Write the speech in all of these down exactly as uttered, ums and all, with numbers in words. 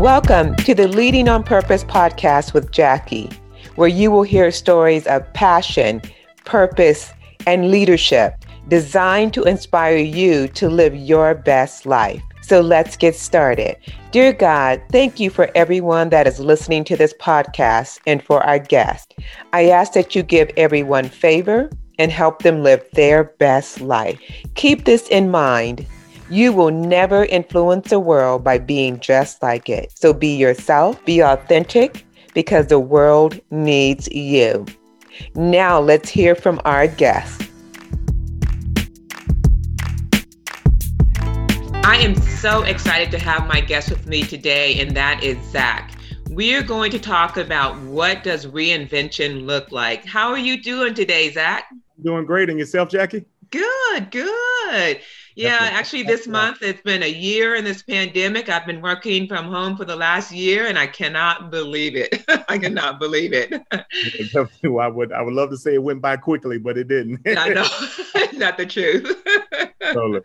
Welcome to the Leading on Purpose podcast with Jackie, where you will hear stories of passion, purpose, and leadership designed to inspire you to live your best life. So let's get started. Dear God, thank you for everyone that is listening to this podcast and for our guest. I ask that you give everyone favor and help them live their best life. Keep this in mind. You will never influence the world by being just like it. So be yourself, be authentic, because the world needs you. Now let's hear from our guest. I am so excited to have my guest with me today, and that is Zach. We're going to talk about what does reinvention look like. How are you doing today, Zach? Doing great. And yourself, Jackie? Good, good. Yeah, That's actually this awesome. month, it's been a year in this pandemic. I've been working from home for the last year, and I cannot believe it. I cannot believe it. I would, I would love to say it went by quickly, but it didn't. I know. Not the truth. Totally.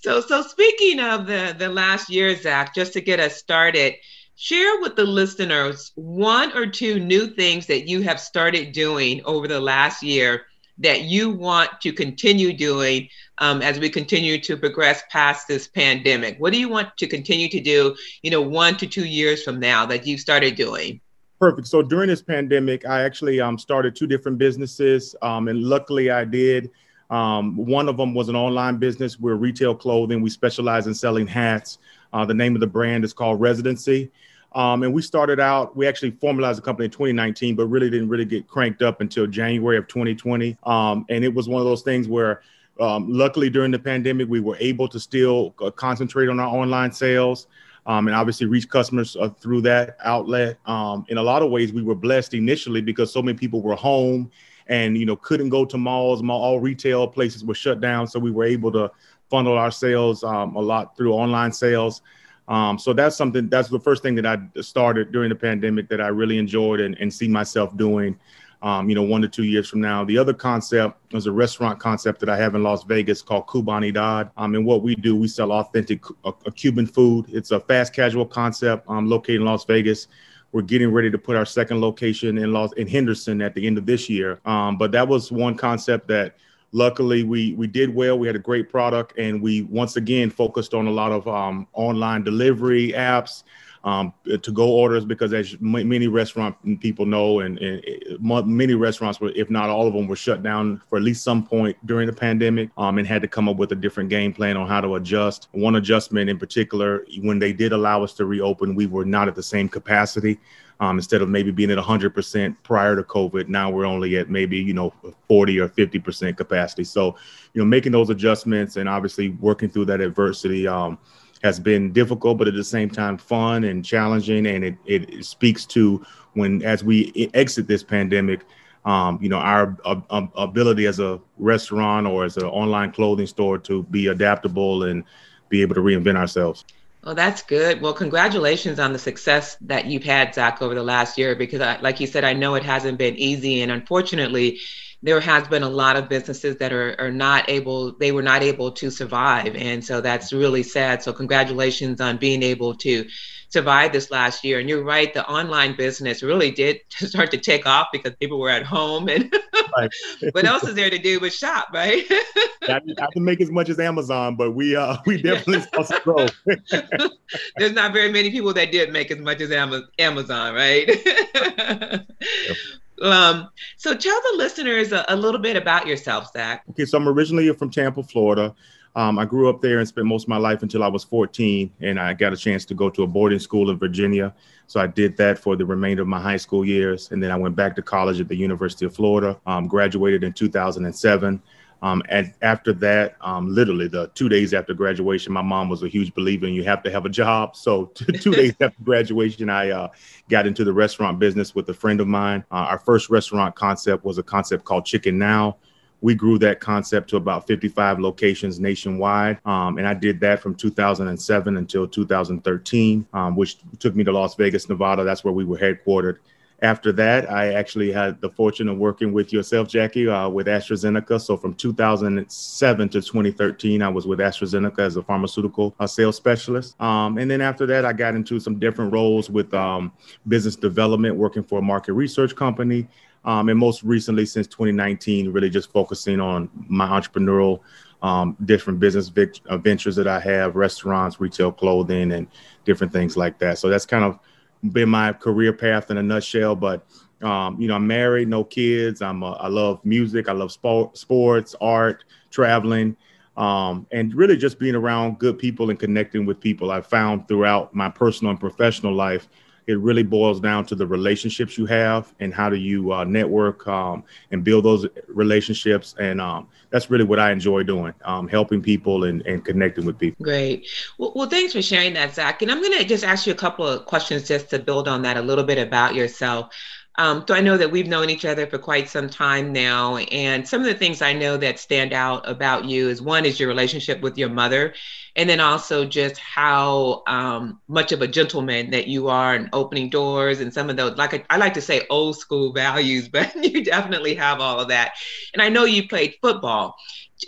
So so speaking of the, the last year, Zach, just to get us started, share with the listeners one or two new things that you have started doing over the last year that you want to continue doing um, as we continue to progress past this pandemic. What do you want to continue to do, you know, one to two years from now that you've started doing? Perfect. So during this pandemic, I actually um, started two different businesses, um, and luckily I did. Um, one of them was an online business. We're retail clothing. We specialize in selling hats. Uh, the name of the brand is called Residency. Um, and we started out, we actually formalized the company in twenty nineteen, but really didn't really get cranked up until January of twenty twenty. Um, and it was one of those things where um, luckily during the pandemic, we were able to still uh, concentrate on our online sales um, and obviously reach customers uh, through that outlet. Um, in a lot of ways, we were blessed initially because so many people were home and, you know, couldn't go to malls. Mall, all retail places were shut down. So we were able to funnel our sales um, a lot through online sales. Um, so that's something, that's the first thing that I started during the pandemic that I really enjoyed and, and see myself doing, um, you know, one to two years from now. The other concept is a restaurant concept that I have in Las Vegas called Cubanidad. Um, and what we do, we sell authentic uh, Cuban food. It's a fast casual concept um, located in Las Vegas. We're getting ready to put our second location in Los in Henderson at the end of this year. Um, but that was one concept that luckily we we did well. We had a great product, and we once again focused on a lot of um, online delivery apps, um, to go orders, because as many restaurant people know, and, and many restaurants were, if not all of them, were shut down for at least some point during the pandemic, um, and had to come up with a different game plan on how to adjust. One adjustment in particular, when they did allow us to reopen, we were not at the same capacity. Um, instead of maybe being at one hundred percent prior to COVID, now we're only at maybe, you know, forty or fifty percent capacity. So, you know, making those adjustments and obviously working through that adversity, um, has been difficult, but at the same time, fun and challenging. And it, it speaks to when, as we exit this pandemic, um, you know, our uh, um, ability as a restaurant or as an online clothing store to be adaptable and be able to reinvent ourselves. Well, that's good. Well, congratulations on the success that you've had, Zach, over the last year, because I, like you said, I know it hasn't been easy. And unfortunately, there has been a lot of businesses that are, are not able, they were not able to survive. And so that's really sad. So congratulations on being able to survive this last year. And you're right, the online business really did start to take off because people were at home. And right. What else is there to do but shop, right? I didn't make as much as Amazon, but we uh, we definitely saw some growth. There's not very many people that did make as much as Amazon, right? Yep. Um, so tell the listeners a, a little bit about yourself, Zach. Okay, so I'm originally from Tampa, Florida. Um, I grew up there and spent most of my life until I was fourteen, and I got a chance to go to a boarding school in Virginia. So I did that for the remainder of my high school years, and then I went back to college at the University of Florida, um, graduated in two thousand seven. Um, and after that, um, literally the two days after graduation, my mom was a huge believer in you have to have a job. So t- two days after graduation, I uh, got into the restaurant business with a friend of mine. Uh, our first restaurant concept was a concept called Chicken Now. We grew that concept to about fifty-five locations nationwide. Um, and I did that from two thousand seven until two thousand thirteen, um, which took me to Las Vegas, Nevada. That's where we were headquartered After that, I actually had the fortune of working with yourself, Jackie, uh, with AstraZeneca. So from two thousand seven to twenty thirteen, I was with AstraZeneca as a pharmaceutical uh, sales specialist. Um, and then after that, I got into some different roles with um, business development, working for a market research company. Um, and most recently, since twenty nineteen, really just focusing on my entrepreneurial um, different business vic- uh, ventures that I have, restaurants, retail clothing, and different things like that. So that's kind of been my career path in a nutshell. But, um, you know, I'm married, no kids. I'm a, I love music. I love sp- sports, art, traveling, um, and really just being around good people and connecting with people. I've found throughout my personal and professional life, it really boils down to the relationships you have and how do you uh, network um, and build those relationships. And um, that's really what I enjoy doing, um, helping people and, and connecting with people. Great. Well, well, thanks for sharing that, Zach. And I'm going to just ask you a couple of questions just to build on that a little bit about yourself. Um, so I know that we've known each other for quite some time now. And some of the things I know that stand out about you is one is your relationship with your mother. And then also just how um, much of a gentleman that you are and opening doors and some of those, like I like to say old school values, but you definitely have all of that. And I know you played football.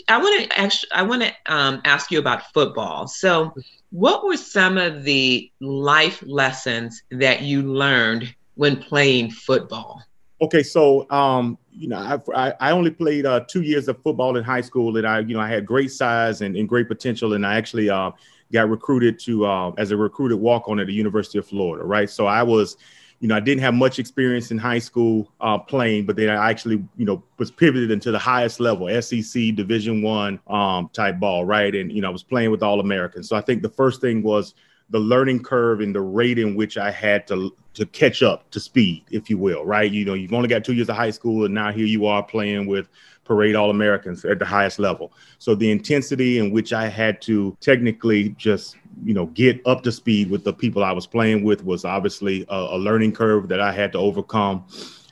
I want to actually, I want to um, ask you about football. So what were some of the life lessons that you learned when playing football? Okay, so, um, you know, I, I, I only played uh, two years of football in high school, and I, you know, I had great size and, and great potential, and I actually uh, got recruited to uh, as a recruited walk-on at the University of Florida, right? So I was, you know, I didn't have much experience in high school uh, playing, but then I actually, you know, was pivoted into the highest level, S E C Division One um, type ball, right? And, you know, I was playing with All-Americans. So I think the first thing was the learning curve and the rate in which I had to to catch up to speed, if you will, right? You know, you've only got two years of high school, and now here you are playing with parade All-Americans at the highest level. So the intensity in which I had to technically just, you know, get up to speed with the people I was playing with was obviously a, a learning curve that I had to overcome,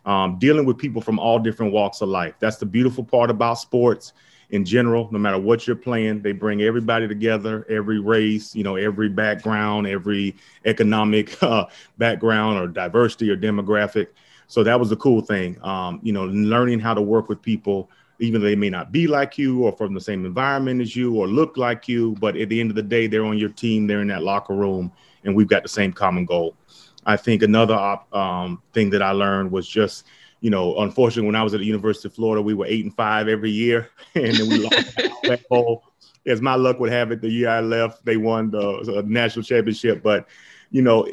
um, dealing with people from all different walks of life. That's the beautiful part about sports. In general, no matter what you're playing, they bring everybody together, every race, you know, every background, every economic uh, background or diversity or demographic. So that was the cool thing, um, you know, learning how to work with people, even though they may not be like you or from the same environment as you or look like you. But at the end of the day, they're on your team, they're in that locker room, and we've got the same common goal. I think another op- um, thing that I learned was just, you know, unfortunately, when I was at the University of Florida, we were eight and five every year. And then we lost that bowl. As my luck would have it, the year I left, they won the, the national championship. But, you know,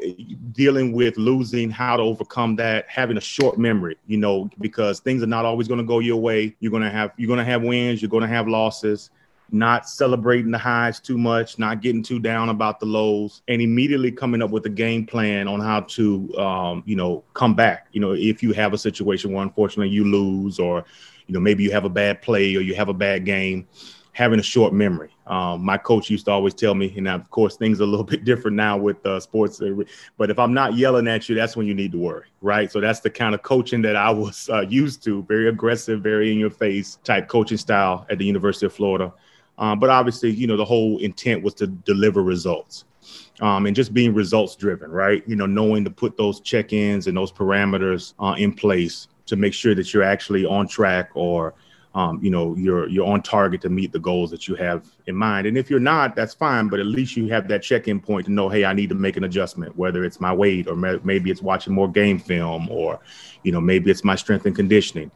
dealing with losing, how to overcome that, having a short memory, you know, because things are not always going to go your way. You're going to have you're going to have wins. You're going to have losses. Not celebrating the highs too much, not getting too down about the lows, and immediately coming up with a game plan on how to, um, you know, come back. You know, if you have a situation where unfortunately you lose, or, you know, maybe you have a bad play or you have a bad game, having a short memory. Um, my coach used to always tell me, and of course, things are a little bit different now with uh, sports, but if I'm not yelling at you, that's when you need to worry, right? So that's the kind of coaching that I was uh, used to, very aggressive, very in your face type coaching style at the University of Florida. Um, but obviously, you know, the whole intent was to deliver results, um, and just being results driven. Right. You know, knowing to put those check ins and those parameters uh, in place to make sure that you're actually on track, or, um, you know, you're you're on target to meet the goals that you have in mind. And if you're not, that's fine. But at least you have that check in point to know, hey, I need to make an adjustment, whether it's my weight or ma- maybe it's watching more game film, or, you know, maybe it's my strength and conditioning.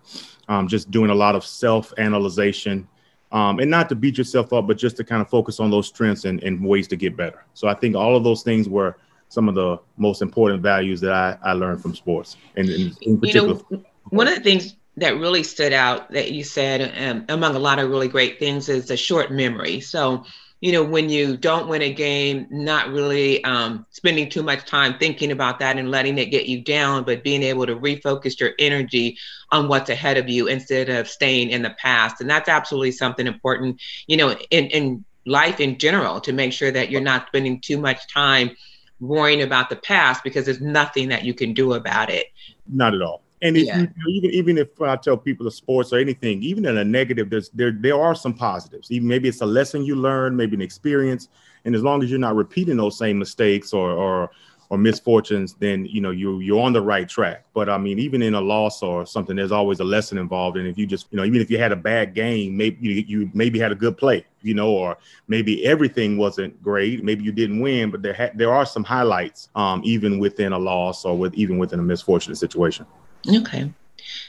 Um, just doing a lot of self-analyzation. Um, and not to beat yourself up, but just to kind of focus on those strengths and, and ways to get better. So I think all of those things were some of the most important values that I, I learned from sports. And, and in particular, you know, one of the things that really stood out that you said, um, among a lot of really great things, is the short memory. So, you know, when you don't win a game, not really um, spending too much time thinking about that and letting it get you down, but being able to refocus your energy on what's ahead of you instead of staying in the past. And that's absolutely something important, you know, in, in life in general, to make sure that you're not spending too much time worrying about the past, because there's nothing that you can do about it. Not at all. And yeah. if, even even if I tell people the sports or anything, even in a negative, there's, there there are some positives. Even maybe it's a lesson you learn, maybe an experience. And as long as you're not repeating those same mistakes or or or misfortunes, then, you know, you, you're on the right track. But I mean, even in a loss or something, there's always a lesson involved. And if you just, you know, even if you had a bad game, maybe you, you maybe had a good play, you know, or maybe everything wasn't great. Maybe you didn't win, but there ha- there are some highlights, um, even within a loss or with even within a misfortunate situation. Okay.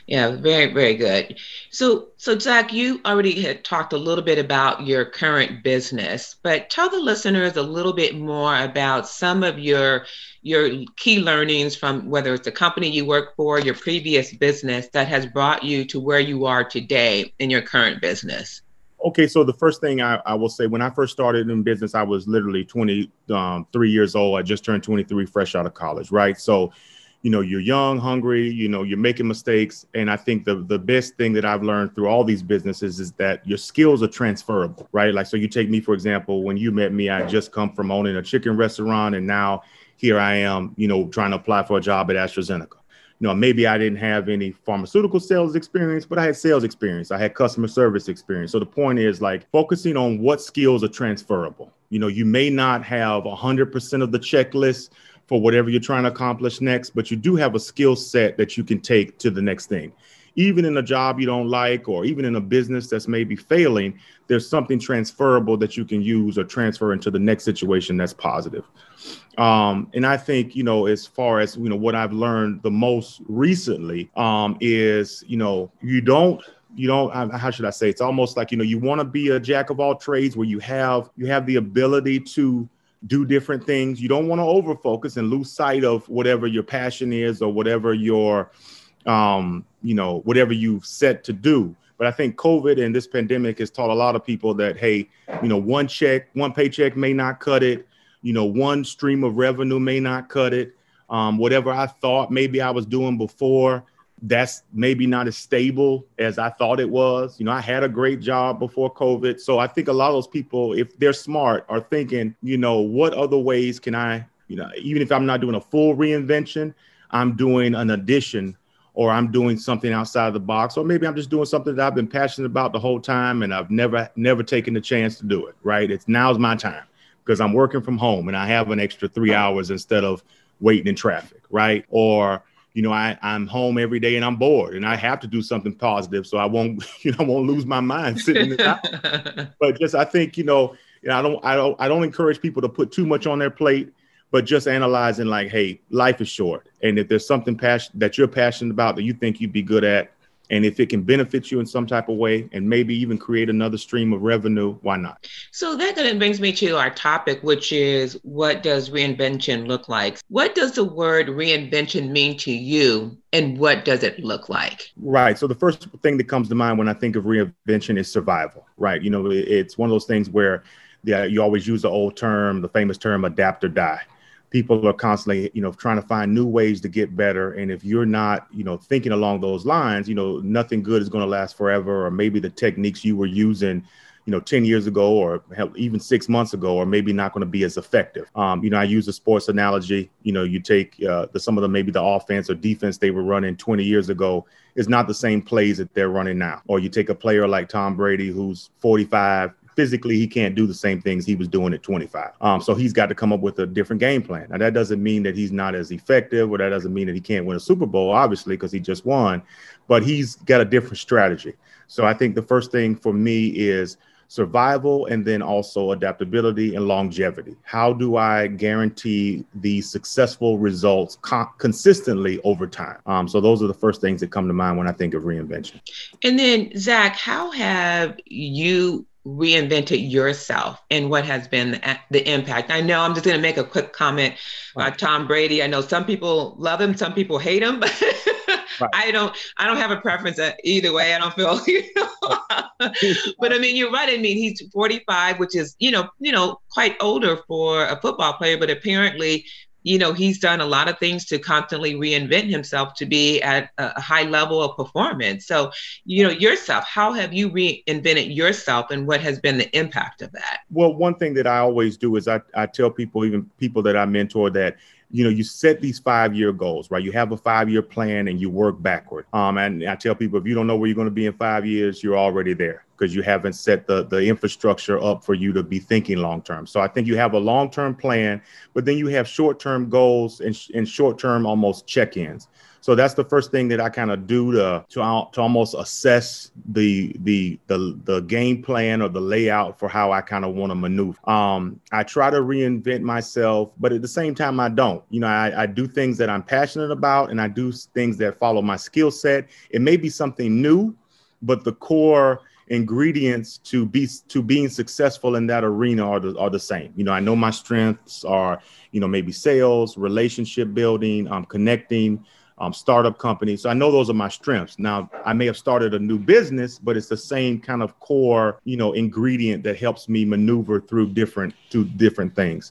Yeah, very, very good. So, so Zach, you already had talked a little bit about your current business, but tell the listeners a little bit more about some of your your key learnings from whether it's the company you work for, your previous business that has brought you to where you are today in your current business. Okay, so the first thing I, I will say, when I first started in business, I was literally twenty-three years old. I just turned twenty-three, fresh out of college, right? So, you know, you're young, hungry, you know, you're making mistakes. And I think the, the best thing that I've learned through all these businesses is that your skills are transferable, right? Like, so you take me, for example, when you met me, I just come from owning a chicken restaurant. And now here I am, you know, trying to apply for a job at AstraZeneca. You know, maybe I didn't have any pharmaceutical sales experience, but I had sales experience. I had customer service experience. So the point is, like, focusing on what skills are transferable. You know, you may not have one hundred percent of the checklist for whatever you're trying to accomplish next, but you do have a skill set that you can take to the next thing. Even in a job you don't like, or even in a business that's maybe failing, there's something transferable that you can use or transfer into the next situation that's positive. Um, and I think, you know, as far as, you know, what I've learned the most recently um, is, you know, you don't You know, how should I say? It's almost like, you know, you want to be a jack of all trades where you have you have the ability to do different things. You don't want to overfocus and lose sight of whatever your passion is or whatever your, um, you know, whatever you've set to do. But I think COVID and this pandemic has taught a lot of people that, hey, you know, one check, one paycheck may not cut it. You know, one stream of revenue may not cut it. Um, whatever I thought maybe I was doing before, that's maybe not as stable as I thought it was. You know, I had a great job before COVID. So I think a lot of those people, if they're smart, are thinking, you know, what other ways can I, you know, even if I'm not doing a full reinvention, I'm doing an addition, or I'm doing something outside of the box, or maybe I'm just doing something that I've been passionate about the whole time and I've never, never taken the chance to do it, right? It's now's my time because I'm working from home and I have an extra three hours instead of waiting in traffic, right? Or, you know, I, I'm home every day and I'm bored and I have to do something positive so I won't, you know, I won't lose my mind sitting in the house. But just, I think, you know, I don't, I don't, I don't encourage people to put too much on their plate, but just analyzing like, hey, life is short. And if there's something passion that you're passionate about that you think you'd be good at, and if it can benefit you in some type of way and maybe even create another stream of revenue, why not? So that kind of brings me to our topic, which is, what does reinvention look like? What does the word reinvention mean to you, and what does it look like? Right. So the first thing that comes to mind when I think of reinvention is survival, right? You know, it's one of those things where the, you always use the old term, the famous term, adapt or die. People are constantly, you know, trying to find new ways to get better. And if you're not, you know, thinking along those lines, you know, nothing good is going to last forever. Or maybe the techniques you were using, you know, ten years ago, or hell, even six months ago, are maybe not going to be as effective. Um, you know, I use a sports analogy. You know, you take uh, the, some of the maybe the offense or defense they were running twenty years ago is not the same plays that they're running now. Or you take a player like Tom Brady, who's forty-five. Physically, he can't do the same things he was doing at twenty-five. Um, so he's got to come up with a different game plan. Now, that doesn't mean that he's not as effective, or that doesn't mean that he can't win a Super Bowl, obviously, because he just won. But he's got a different strategy. So I think the first thing for me is survival, and then also adaptability and longevity. How do I guarantee the successful results co- consistently over time? Um, so those are the first things that come to mind when I think of reinvention. And then, Zach, how have you reinvented yourself, and what has been the, the impact? I know I'm just going to make a quick comment about right. uh, Tom Brady. I know some people love him, some people hate him, but right. I don't, I don't have a preference either way. I don't feel, you know, but I mean, you're right. I mean, he's forty-five, which is, you know, you know, quite older for a football player, but apparently, you know, he's done a lot of things to constantly reinvent himself to be at a high level of performance. So, you know, yourself, how have you reinvented yourself, and what has been the impact of that? Well, one thing that I always do is I, I tell people, even people that I mentor, that, you know, you set these five-year goals, right? You have a five-year plan and you work backward. Um, and I tell people, if you don't know where you're going to be in five years, you're already there. because you haven't set the, the infrastructure up for you to be thinking long-term. So I think you have a long-term plan, but then you have short-term goals and, sh- and short-term almost check-ins. So that's the first thing that I kind of do to, to to almost assess the the the the game plan or the layout for how I kind of want to maneuver. Um, I try to reinvent myself, but at the same time, I don't. You know, I, I do things that I'm passionate about, and I do things that follow my skill set. It may be something new, but the core ingredients to be to being successful in that arena are the, are the same. You know, I know my strengths are, you know, maybe sales, relationship building, um, connecting. Um, startup company. So I know those are my strengths. Now, I may have started a new business, but it's the same kind of core, you know, ingredient that helps me maneuver through different through different things.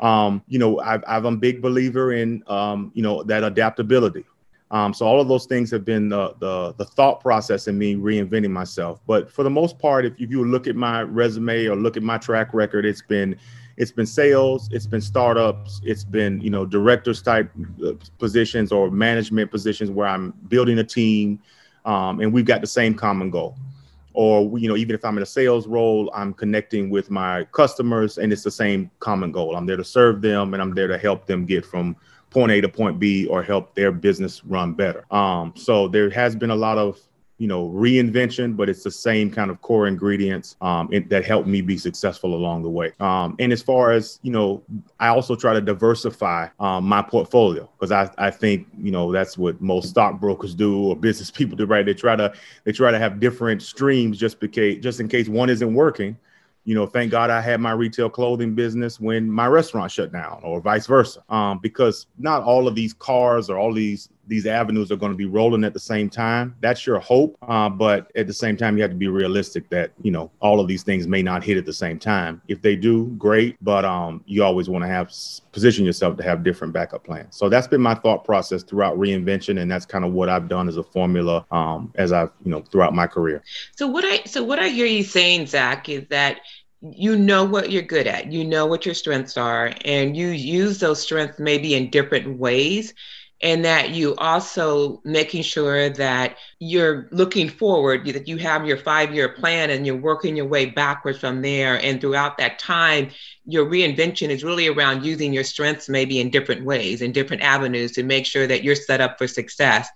Um, you know, I've, I've, I'm a big believer in, um, you know, that adaptability. Um, so all of those things have been the, the the thought process in me reinventing myself. But for the most part, if you, if you look at my resume or look at my track record, it's been It's been sales, it's been startups, it's been, you know, directors type positions or management positions where I'm building a team um, and we've got the same common goal. Or, you know, even if I'm in a sales role, I'm connecting with my customers and it's the same common goal. I'm there to serve them and I'm there to help them get from point A to point B or help their business run better. Um, so there has been a lot of, you know, reinvention, but it's the same kind of core ingredients um, it, that helped me be successful along the way. Um, and as far as, you know, I also try to diversify um, my portfolio because I, I think, you know, that's what most stockbrokers do or business people do, right? They try to they try to have different streams just because just in case one isn't working. You know, thank God I had my retail clothing business when my restaurant shut down or vice versa, um, because not all of these cars or all these these avenues are going to be rolling at the same time. That's your hope. Uh, but at the same time, you have to be realistic that, you know, all of these things may not hit at the same time. If they do, great. But um, you always want to have position yourself to have different backup plans. So that's been my thought process throughout reinvention. And that's kind of what I've done as a formula um, as I've, you know, throughout my career. So what I so what I hear you saying, Zach, is that you know what you're good at, you know what your strengths are, and you use those strengths maybe in different ways, and that you also making sure that you're looking forward, that you have your five-year plan and you're working your way backwards from there. And throughout that time, your reinvention is really around using your strengths maybe in different ways, in different avenues to make sure that you're set up for success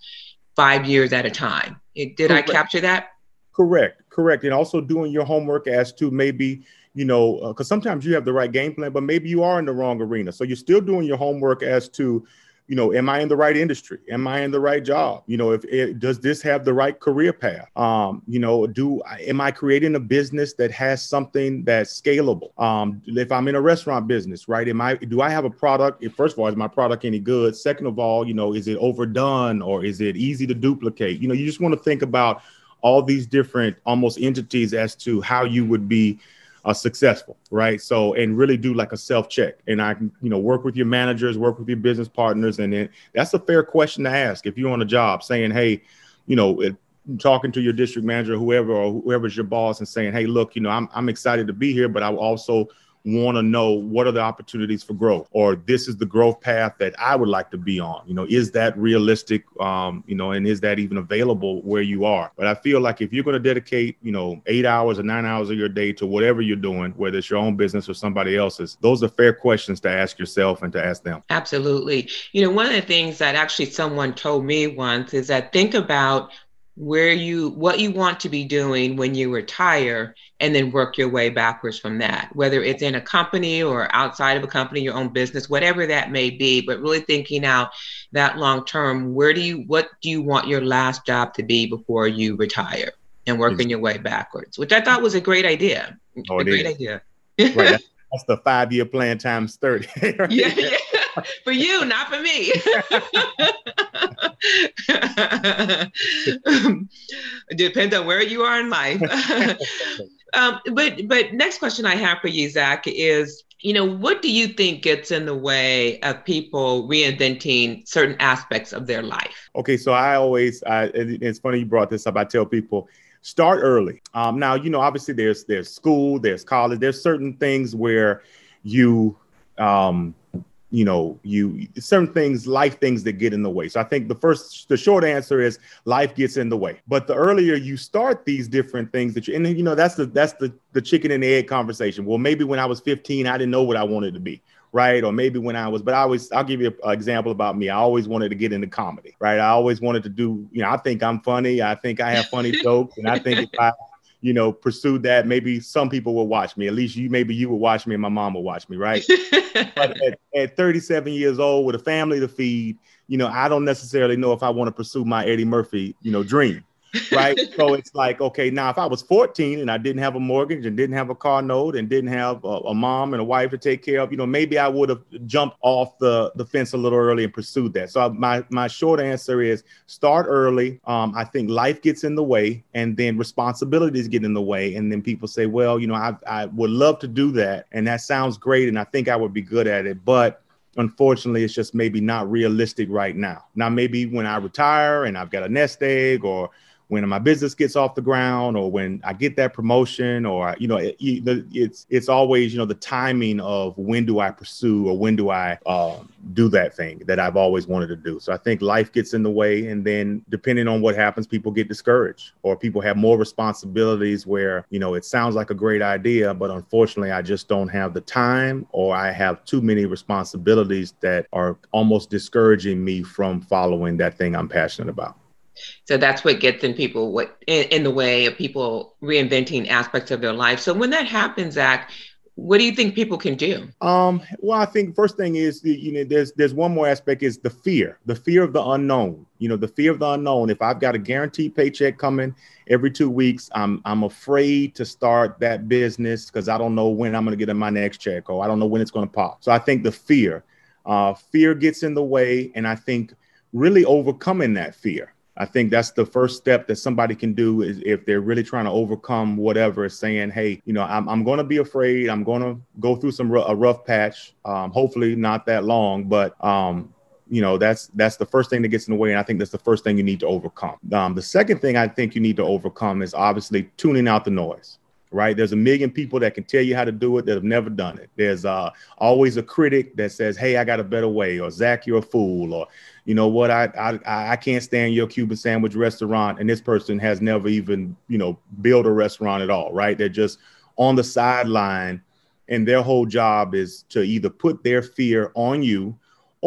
five years at a time. Did Correct. I capture that? Correct. Correct. And also doing your homework as to maybe, you know, because uh, sometimes you have the right game plan, but maybe you are in the wrong arena. So you're still doing your homework as to, you know, am I in the right industry? Am I in the right job? You know, if it, does this have the right career path? Um, you know, do am I creating a business that has something that's scalable? Um, if I'm in a restaurant business, right? Am I do I have a product? First of all, is my product any good? Second of all, you know, is it overdone or is it easy to duplicate? You know, you just want to think about all these different almost entities as to how you would be uh, successful, right? So, and really do like a self-check. And I can, you know, work with your managers, work with your business partners. And then that's a fair question to ask if you're on a job saying, hey, you know, it, talking to your district manager, whoever, or whoever's your boss and saying, hey, look, you know, I'm I'm excited to be here, but I also want to know what are the opportunities for growth, or this is the growth path that I would like to be on. You know, is that realistic? Um, you know, and is that even available where you are? But I feel like if you're going to dedicate, you know, eight hours or nine hours of your day to whatever you're doing, whether it's your own business or somebody else's, those are fair questions to ask yourself and to ask them. Absolutely. You know, one of the things that actually someone told me once is that think about where you, what you want to be doing when you retire, and then work your way backwards from that, whether it's in a company or outside of a company, your own business, whatever that may be, but really thinking out that long term, where do you, what do you want your last job to be before you retire, and working your way backwards, which I thought was a great idea. Oh, a great is. idea. Right. That's, that's the five-year plan times thirty. Right? Yeah, yeah. For you, not for me. Depends on where you are in life. um, but but next question I have for you, Zach, is, you know, what do you think gets in the way of people reinventing certain aspects of their life? Okay, so I always, I, it's funny you brought this up. I tell people, start early. Um, now, you know, obviously there's there's school, there's college, there's certain things where you um, you know, you certain things, life things that get in the way. So I think the first, the short answer is life gets in the way. But the earlier you start these different things that you, and you know, that's the, that's the, the chicken and egg conversation. Well, maybe when I was fifteen, I didn't know what I wanted to be. Right. Or maybe when I was, but I always, I'll give you an example about me. I always wanted to get into comedy. Right. I always wanted to do, you know, I think I'm funny. I think I have funny jokes. And I think if I, you know, pursued that, maybe some people will watch me. At least you, maybe you would watch me and my mom will watch me, right? But at, at thirty-seven years old with a family to feed, you know, I don't necessarily know if I want to pursue my Eddie Murphy, you know, dream, right? So it's like, okay, now if I was fourteen and I didn't have a mortgage and didn't have a car note and didn't have a, a mom and a wife to take care of, you know, maybe I would have jumped off the, the fence a little early and pursued that. So my, my short answer is start early. Um, I think life gets in the way and then responsibilities get in the way. And then people say, well, you know, I, I would love to do that. And that sounds great. And I think I would be good at it. But unfortunately, it's just maybe not realistic right now. Now, maybe when I retire and I've got a nest egg, or when my business gets off the ground, or when I get that promotion, or, you know, it, it's it's always, you know, the timing of when do I pursue or when do I uh, do that thing that I've always wanted to do. So I think life gets in the way. And then depending on what happens, people get discouraged or people have more responsibilities where, you know, it sounds like a great idea, but unfortunately, I just don't have the time, or I have too many responsibilities that are almost discouraging me from following that thing I'm passionate about. So that's what gets in people, what in, in the way of people reinventing aspects of their life. So when that happens, Zach, what do you think people can do? Um, well, I think first thing is, you know, there's there's one more aspect is the fear, the fear of the unknown. You know, the fear of the unknown. If I've got a guaranteed paycheck coming every two weeks, I'm I'm afraid to start that business because I don't know when I'm going to get in my next check, or I don't know when it's going to pop. So I think the fear, uh, fear gets in the way. And I think really overcoming that fear. I think that's the first step that somebody can do is if they're really trying to overcome whatever, is saying, hey, you know, I'm I'm going to be afraid. I'm going to go through some r- a rough patch. Um, hopefully not that long. But, um, you know, that's that's the first thing that gets in the way. And I think that's the first thing you need to overcome. Um, the second thing I think you need to overcome is obviously tuning out the noise. Right. There's a million people that can tell you how to do it that have never done it. There's uh, always a critic that says, hey, I got a better way, or Zach, you're a fool, or, you know what, I I, I can't stand your Cuban sandwich restaurant. And this person has never even, you know, built a restaurant at all. Right. They're just on the sideline, and their whole job is to either put their fear on you,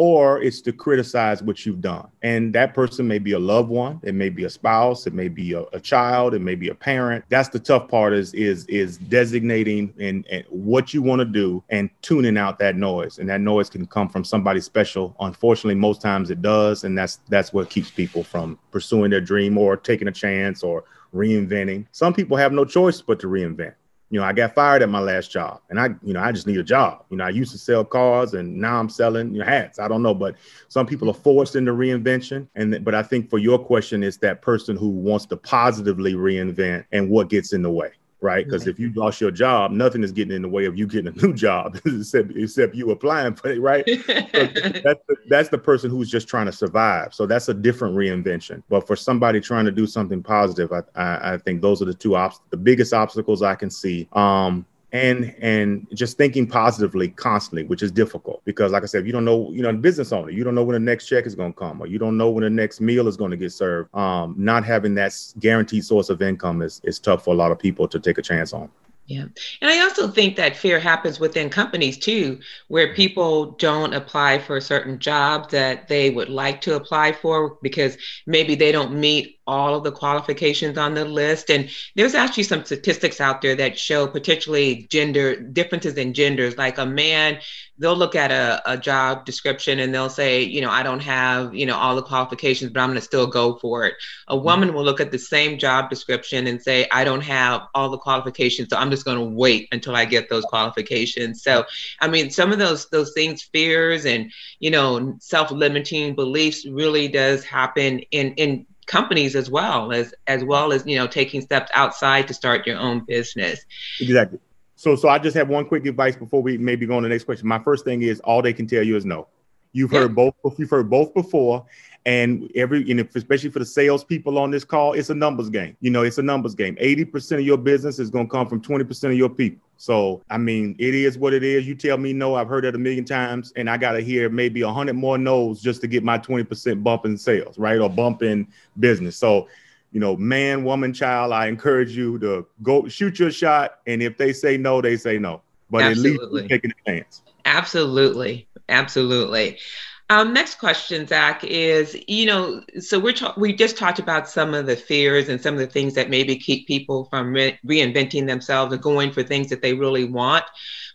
or it's to criticize what you've done. And that person may be a loved one. It may be a spouse. It may be a, a child. It may be a parent. That's the tough part is, is, is designating and, and what you want to do and tuning out that noise. And that noise can come from somebody special. Unfortunately, most times it does. And that's that's what keeps people from pursuing their dream or taking a chance or reinventing. Some people have no choice but to reinvent. You know, I got fired at my last job, and I, you know, I just need a job. You know, I used to sell cars, and now I'm selling, you know, hats. I don't know, but some people are forced into reinvention. And but I think for your question is that person who wants to positively reinvent and what gets in the way, right? Because right. If you lost your job, nothing is getting in the way of you getting a new job, except except you applying for it, right? So that's the, that's the person who's just trying to survive. So that's a different reinvention. But for somebody trying to do something positive, I I, I think those are the two obst- the biggest obstacles I can see. Um, and and just thinking positively constantly, which is difficult because, like I said, if you don't know, you know, the business owner, you don't know when the next check is going to come, or you don't know when the next meal is going to get served. Um, not having that guaranteed source of income is is tough for a lot of people to take a chance on. Yeah. And I also think that fear happens within companies, too, where people don't apply for certain jobs that they would like to apply for because maybe they don't meet all of the qualifications on the list. And there's actually some statistics out there that show particularly gender differences in genders, like a man, they'll look at a, a job description and they'll say, you know, I don't have, you know, all the qualifications, but I'm going to still go for it. A woman will look at the same job description and say, I don't have all the qualifications, so I'm just going to wait until I get those qualifications. So, I mean, some of those those things, fears and, you know, self-limiting beliefs really does happen in, in companies as well as, as well as, you know, taking steps outside to start your own business. Exactly. So so I just have one quick advice before we maybe go on to the next question. My first thing is all they can tell you is no. You've yeah. heard both. You've heard both before. And every, and especially for the salespeople on this call, it's a numbers game. You know, it's a numbers game. eighty percent of your business is going to come from twenty percent of your people. So, I mean, it is what it is. You tell me no, I've heard it a million times, and I got to hear maybe one hundred more no's just to get my twenty percent bump in sales, right? Or bump in business. So, you know, man, woman, child, I encourage you to go shoot your shot. And if they say no, they say no. But Absolutely. At least you're taking a chance. Absolutely. Absolutely. Um, next question, Zach, is, you know, so we're ta- we just talked about some of the fears and some of the things that maybe keep people from re- reinventing themselves or going for things that they really want.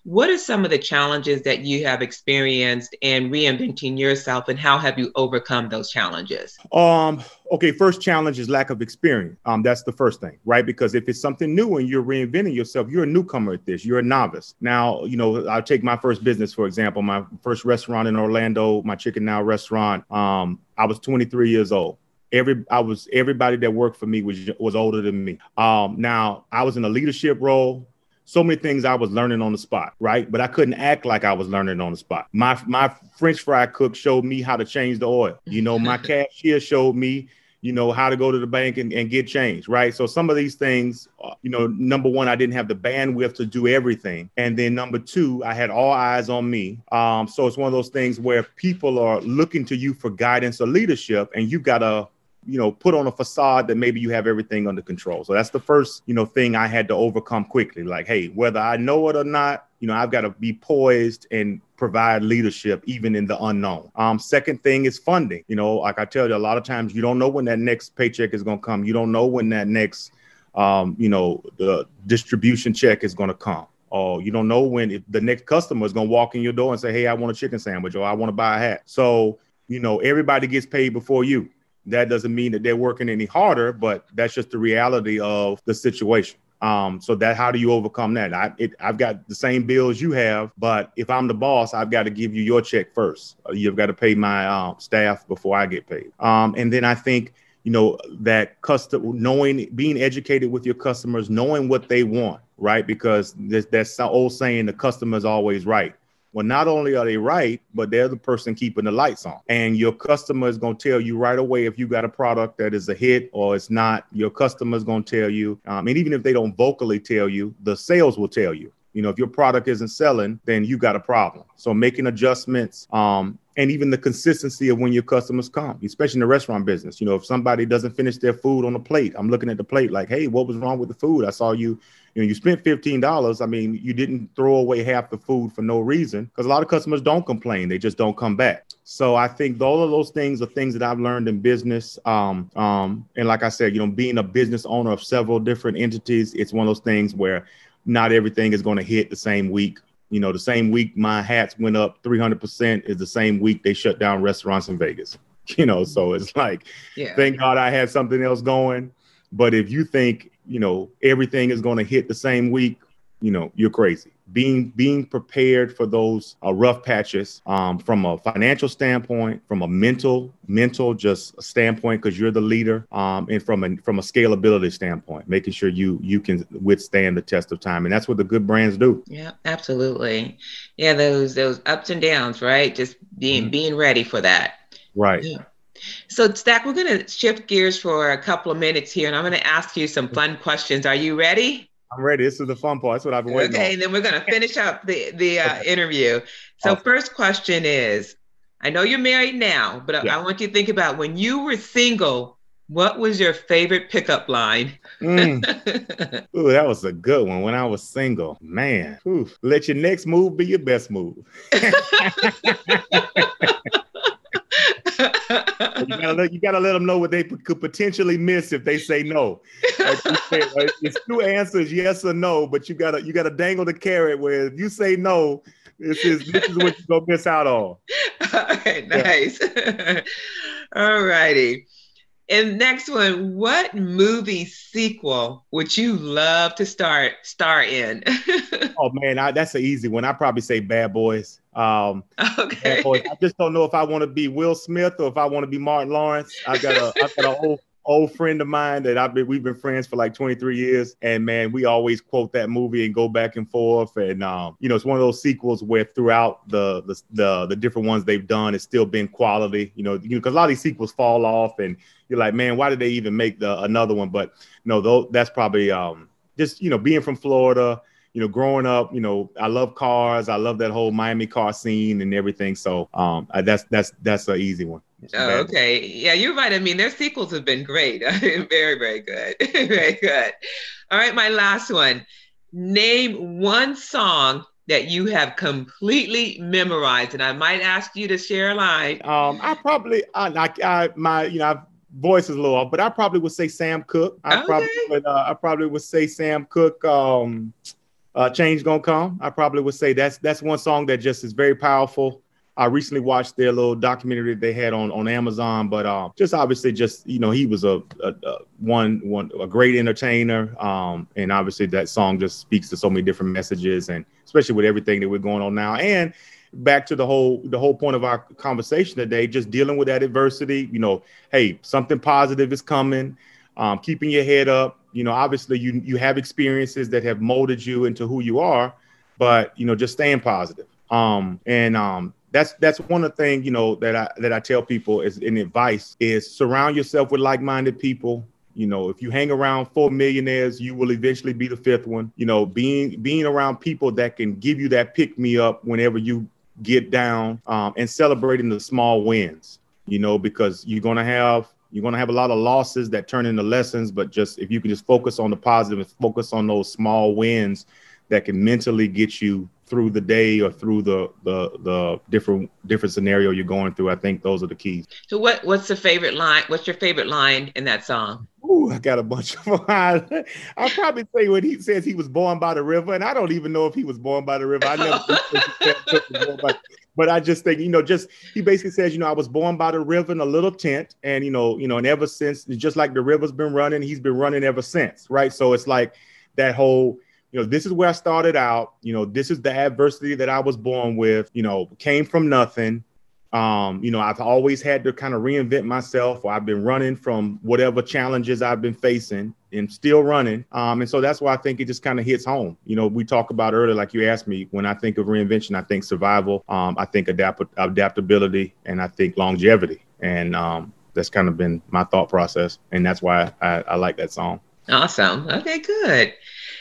What are some of the challenges that you have experienced in reinventing yourself, and how have you overcome those challenges? Um, okay, first challenge is lack of experience. Um, that's the first thing, right? Because if it's something new and you're reinventing yourself, you're a newcomer at this, you're a novice. Now, you know, I'll take my first business, for example, my first restaurant in Orlando, my Chicken Now restaurant. Um, I was twenty-three years old. Every I was everybody that worked for me was was older than me. Um, now I was in a leadership role. So many things I was learning on the spot, right? But I couldn't act like I was learning on the spot. My my French fry cook showed me how to change the oil. You know, my cashier showed me, you know, how to go to the bank and, and get change, right? So some of these things, you know, number one, I didn't have the bandwidth to do everything. And then number two, I had all eyes on me. Um, so it's one of those things where people are looking to you for guidance or leadership, and you got to, you know, put on a facade that maybe you have everything under control. So that's the first, you know, thing I had to overcome quickly. Like, hey, whether I know it or not, you know, I've got to be poised and provide leadership even in the unknown. Um, second thing is funding. You know, like I tell you, a lot of times you don't know when that next paycheck is going to come. You don't know when that next, um, you know, the distribution check is going to come. Or you don't know when it, the next customer is going to walk in your door and say, hey, I want a chicken sandwich, or I want to buy a hat. So, you know, everybody gets paid before you. That doesn't mean that they're working any harder, but that's just the reality of the situation. Um, so that, how do you overcome that? I, it, I've got the same bills you have, but if I'm the boss, I've got to give you your check first. You've got to pay my uh, staff before I get paid. Um, and then I think, you know, that custom knowing, being educated with your customers, knowing what they want, right? Because there's that old saying, the customer's always right. Well, not only are they right, but they're the person keeping the lights on. And your customer is going to tell you right away if you got a product that is a hit or it's not. Your customer is going to tell you. Um, and even if they don't vocally tell you, the sales will tell you. You know, if your product isn't selling, then you got a problem. So making adjustments, um, and even the consistency of when your customers come, especially in the restaurant business. You know, if somebody doesn't finish their food on the plate, I'm looking at the plate like, hey, what was wrong with the food? I saw you, you know, you spent fifteen dollars. I mean, you didn't throw away half the food for no reason, because a lot of customers don't complain. They just don't come back. So I think all of those things are things that I've learned in business. Um, um, and like I said, you know, being a business owner of several different entities, it's one of those things where not everything is going to hit the same week. You know, the same week my hats went up three hundred percent is the same week they shut down restaurants in Vegas. You know, so it's like, yeah. Thank God I had something else going. But if you think, you know, everything is going to hit the same week, you know, you're crazy. Being being prepared for those uh, rough patches um, from a financial standpoint, from a mental mental just standpoint, because you're the leader, um, and from a from a scalability standpoint, making sure you you can withstand the test of time, and that's what the good brands do. Yeah, absolutely. Yeah, those those ups and downs, right? Just being mm-hmm. being ready for that. Right. Yeah. So, Zach, we're going to shift gears for a couple of minutes here, and I'm going to ask you some fun questions. Are you ready? I'm ready. This is the fun part. That's what I've been waiting okay, on. Okay, then we're going to finish up the, the uh, interview. So awesome. First question is, I know you're married now, but yeah. I want you to think about when you were single, what was your favorite pickup line? mm. Ooh, that was a good one. When I was single, man, Ooh. Let your next move be your best move. You gotta, let, you gotta let them know what they p- could potentially miss if they say no. Like you say, like, it's two answers, yes or no, but you gotta you gotta dangle the carrot where if you say no, this is this is what you're gonna miss out on. All right, nice. Yeah. All righty. And next one, what movie sequel would you love to start star in? Oh man, I, that's an easy one. I probably say Bad Boys. Um, okay. Bad Boys. I just don't know if I want to be Will Smith or if I want to be Martin Lawrence. I've got a I've got an old old friend of mine that I've been we've been friends for like twenty-three years, and man, we always quote that movie and go back and forth. And um, you know, it's one of those sequels where throughout the the the, the different ones they've done, it's still been quality. You know, you know, because a lot of these sequels fall off, and you're like, man, why did they even make the another one? But you know, though, that's probably um, just you know, being from Florida. you know, growing up, you know, I love cars. I love that whole Miami car scene and everything. So um, that's that's that's an easy one. Oh, okay. Yeah, you're right. I mean, their sequels have been great. Very, very good. Very good. All right. My last one. Name one song that you have completely memorized. And I might ask you to share a line. Um, I probably, I, I, I my, you know, I've, voice is low, but I probably would say Sam Cooke. I okay. probably would. Uh, I probably would say Sam Cooke. Um, uh, Change Gonna Come. I probably would say that's that's one song that just is very powerful. I recently watched their little documentary they had on, on Amazon, but uh, just obviously, just you know, he was a, a, a one one a great entertainer, um, and obviously that song just speaks to so many different messages, and especially with everything that we're going on now, and back to the whole the whole point of our conversation today, just dealing with that adversity. You know, hey, something positive is coming. Um, keeping your head up. You know, obviously you you have experiences that have molded you into who you are, but you know, just staying positive. Um, and um, that's that's one of the things you know that I that I tell people is in advice is surround yourself with like-minded people. You know, if you hang around four millionaires, you will eventually be the fifth one. You know, being being around people that can give you that pick me up whenever you get down, um, and celebrating the small wins, you know, because you're going to have, you're going to have a lot of losses that turn into lessons, but just, if you can just focus on the positive and focus on those small wins that can mentally get you through the day or through the, the, the different, different scenario you're going through. I think those are the keys. So what, what's the favorite line? What's your favorite line in that song? Ooh, I got a bunch of lines. I'll probably say when he says he was born by the river, and I don't even know if he was born by the river. I never born by, but I just think, you know, just he basically says, you know, I was born by the river in a little tent, and you know, you know, and ever since, just like the river's been running, he's been running ever since, right? So it's like that whole, you know, this is where I started out. You know, this is the adversity that I was born with. You know, came from nothing. Um, you know, I've always had to kind of reinvent myself, or I've been running from whatever challenges I've been facing and still running. Um, and so that's why I think it just kind of hits home. You know, we talked about earlier, like you asked me, when I think of reinvention, I think survival, um, I think adapt- adaptability, and I think longevity. And um, that's kind of been my thought process. And that's why I, I like that song. Awesome. Okay, good.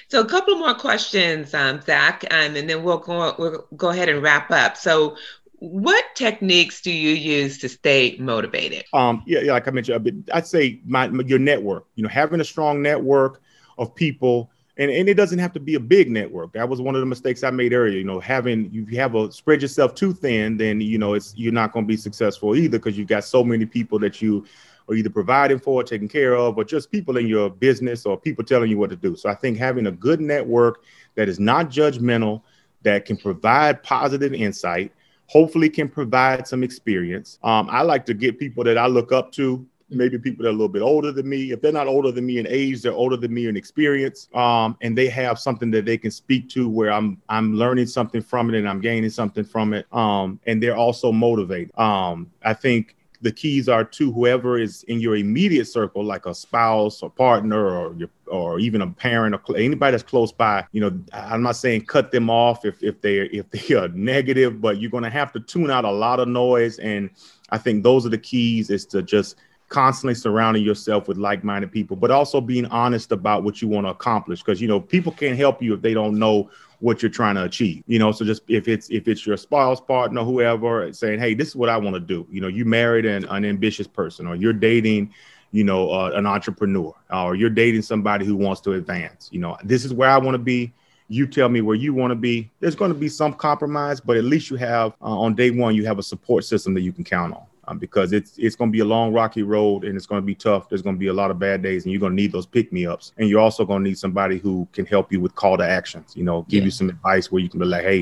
So a couple more questions, um, Zach, um, and then we'll go, we'll go ahead and wrap up. So what techniques do you use to stay motivated? Um, yeah, yeah, like I mentioned, I'd say my, my your network. You know, having a strong network of people, and, and it doesn't have to be a big network. That was one of the mistakes I made earlier. You know, having if you have a spread yourself too thin, then you know it's you're not going to be successful either, because you've got so many people that you are either providing for, taking care of, or just people in your business or people telling you what to do. So I think having a good network that is not judgmental, that can provide positive insight, hopefully can provide some experience. Um, I like to get people that I look up to, maybe people that are a little bit older than me. If they're not older than me in age, they're older than me in experience. Um, and they have something that they can speak to where I'm I'm learning something from it and I'm gaining something from it. Um, and they're also motivated. Um, I think the keys are to whoever is in your immediate circle, like a spouse or partner or your, or even a parent or cl- anybody that's close by. You know, I'm not saying cut them off if if they if they are negative, but you're going to have to tune out a lot of noise. And I think those are the keys, is to just constantly surrounding yourself with like-minded people, but also being honest about what you want to accomplish. Because, you know, people can't help you if they don't know what you're trying to achieve, you know. So just if it's if it's your spouse, partner, whoever, saying, hey, this is what I want to do. You know, you married an, an ambitious person, or you're dating, you know, uh, an entrepreneur, or you're dating somebody who wants to advance. You know, this is where I want to be. You tell me where you want to be. There's going to be some compromise, but at least you have uh, on day one, you have a support system that you can count on. Um, because it's it's going to be a long, rocky road, and it's going to be tough. There's going to be a lot of bad days, and you're going to need those pick-me-ups. And you're also going to need somebody who can help you with call to actions, you know, give yeah. you some advice where you can be like, hey,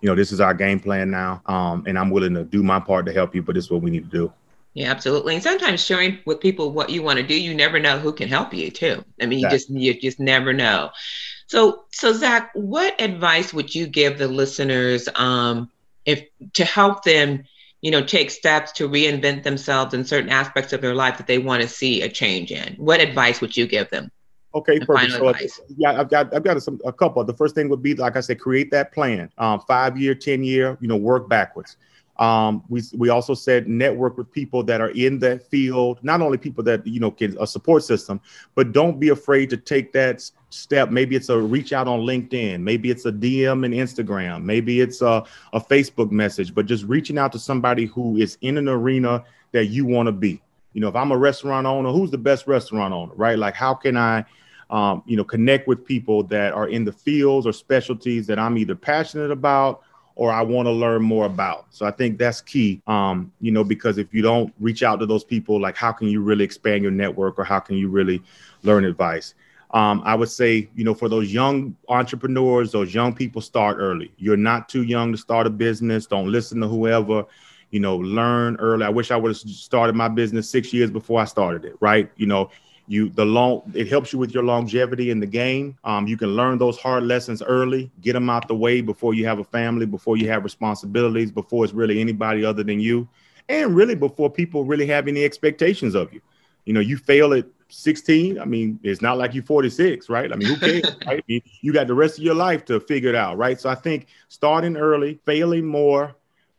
you know, this is our game plan now, um, and I'm willing to do my part to help you, but this is what we need to do. Yeah, absolutely. And sometimes sharing with people what you want to do, you never know who can help you, too. I mean, you exactly. just you just never know. So, so Zach, what advice would you give the listeners um, if to help them, you know, take steps to reinvent themselves in certain aspects of their life that they want to see a change in? What advice would you give them? Okay, the perfect. So, yeah, I've got I've got some, a couple. The first thing would be, like I said, create that plan. Um, five year, ten year, you know, work backwards. Um, we, we also said network with people that are in that field, not only people that, you know, can a support system, but don't be afraid to take that step. Maybe it's a reach out on LinkedIn. Maybe it's a D M in Instagram. Maybe it's a, a Facebook message, but just reaching out to somebody who is in an arena that you want to be. You know, if I'm a restaurant owner, who's the best restaurant owner, right? Like, how can I, um, you know, connect with people that are in the fields or specialties that I'm either passionate about or I want to learn more about. So I think that's key, um, you know, because if you don't reach out to those people, like, how can you really expand your network, or how can you really learn advice? Um, I would say, you know, for those young entrepreneurs, those young people, start early. You're not too young to start a business. Don't listen to whoever, you know, learn early. I wish I would have started my business six years before I started it, right? You know, You the long it helps you with your longevity in the game. Um, you can learn those hard lessons early, get them out the way before you have a family, before you have responsibilities, before it's really anybody other than you, and really before people really have any expectations of you. You know, you fail at sixteen. I mean, it's not like you're forty-six, right? I mean, who cares, right? You got the rest of your life to figure it out, right? So I think starting early, failing more,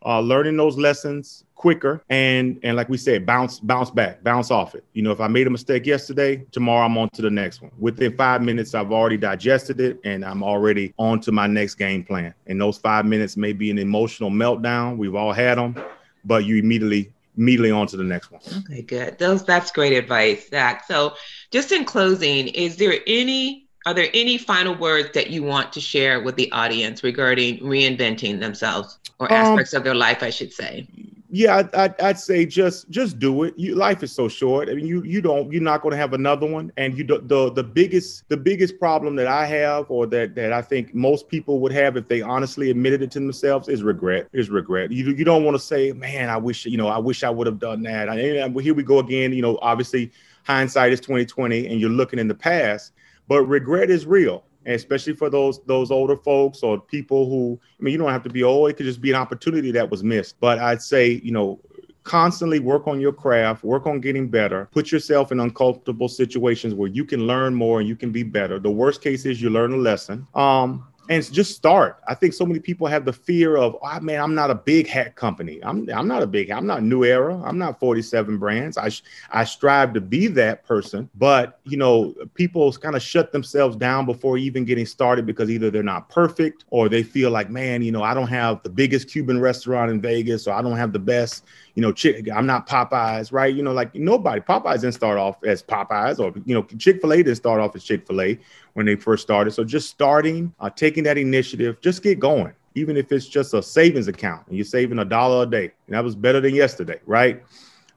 uh, learning those lessons quicker, and and like we said, bounce bounce back, bounce off it. You know, if I made a mistake yesterday, tomorrow I'm on to the next one. Within five minutes, I've already digested it, and I'm already on to my next game plan. And those five minutes may be an emotional meltdown. We've all had them, but you immediately immediately on to the next one. Okay, good. Those that's great advice, Zach. So just in closing, is there any are there any final words that you want to share with the audience regarding reinventing themselves, or aspects um, of their life, I should say? Yeah, I, I'd, I'd say just just do it. You, life is so short. I mean, you you don't you're not going to have another one. And you do, the the biggest the biggest problem that I have, or that that I think most people would have if they honestly admitted it to themselves, is regret. Is regret. You you don't want to say, man, I wish you know I wish I would have done that. I, and here we go again. You know, obviously hindsight is twenty twenty, and you're looking in the past, but regret is real. And especially for those those older folks, or people who, I mean, you don't have to be old. It could just be an opportunity that was missed. But I'd say, you know, constantly work on your craft, work on getting better, put yourself in uncomfortable situations where you can learn more and you can be better. The worst case is you learn a lesson. Um, and just start. I think so many people have the fear of, oh man, I'm not a big hat company. I'm I'm not a big, I'm not New Era. I'm not forty-seven Brands. I, I strive to be that person, but you know, people kind of shut themselves down before even getting started because either they're not perfect, or they feel like, man, you know, I don't have the biggest Cuban restaurant in Vegas, or I don't have the best, you know, chick, I'm not Popeyes, right? You know, like nobody, Popeyes didn't start off as Popeyes, or, you know, Chick-fil-A didn't start off as Chick-fil-A when they first started. So just starting, uh, taking that initiative, just get going. Even if it's just a savings account and you're saving a dollar a day, and that was better than yesterday, right?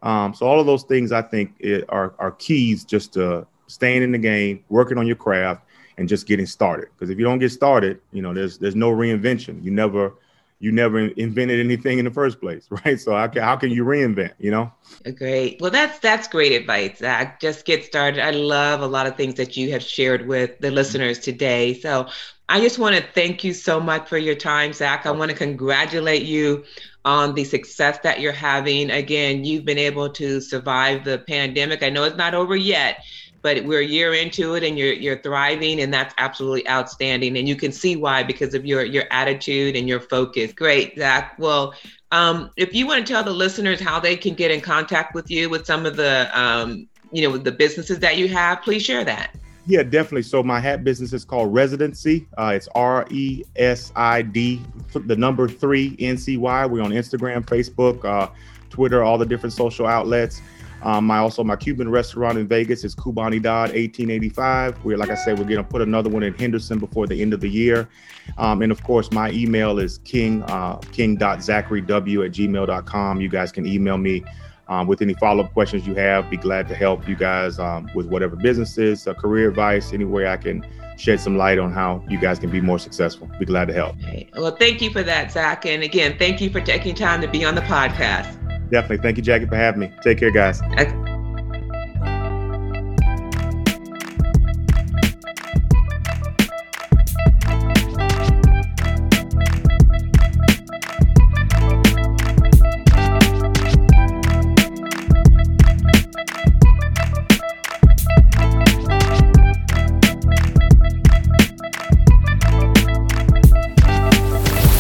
Um, so all of those things, I think, it, are, are keys just to staying in the game, working on your craft, and just getting started. Because if you don't get started, you know, there's there's no reinvention. You never you never invented anything in the first place, right? So how can, how can you reinvent, you know? Great. Well, that's that's great advice, Zach. Just get started. I love a lot of things that you have shared with the listeners today. So I just want to thank you so much for your time, Zach. I want to congratulate you on the success that you're having. Again, you've been able to survive the pandemic. I know it's not over yet, but we're a year into it, and you're you're thriving, and that's absolutely outstanding. And you can see why, because of your your attitude and your focus. Great, Zach. Well, um, if you want to tell the listeners how they can get in contact with you with some of the, um, you know, with the businesses that you have, please share that. Yeah, definitely. So my hat business is called Residency. Uh, it's R E S I D, the number three N C Y. We're on Instagram, Facebook, uh, Twitter, all the different social outlets. Um, I also, my Cuban restaurant in Vegas is Cubanidad eighteen eighty-five. We're, like I said, we're going to put another one in Henderson before the end of the year. Um, and of course, my email is king, uh, king dot zachary w at gmail dot com. You guys can email me um, with any follow-up questions you have. Be glad to help you guys um, with whatever businesses, uh, career advice, any way I can shed some light on how you guys can be more successful. Be glad to help. Right. Well, thank you for that, Zach. And again, thank you for taking time to be on the podcast. Definitely. Thank you, Jackie, for having me. Take care, guys. Okay.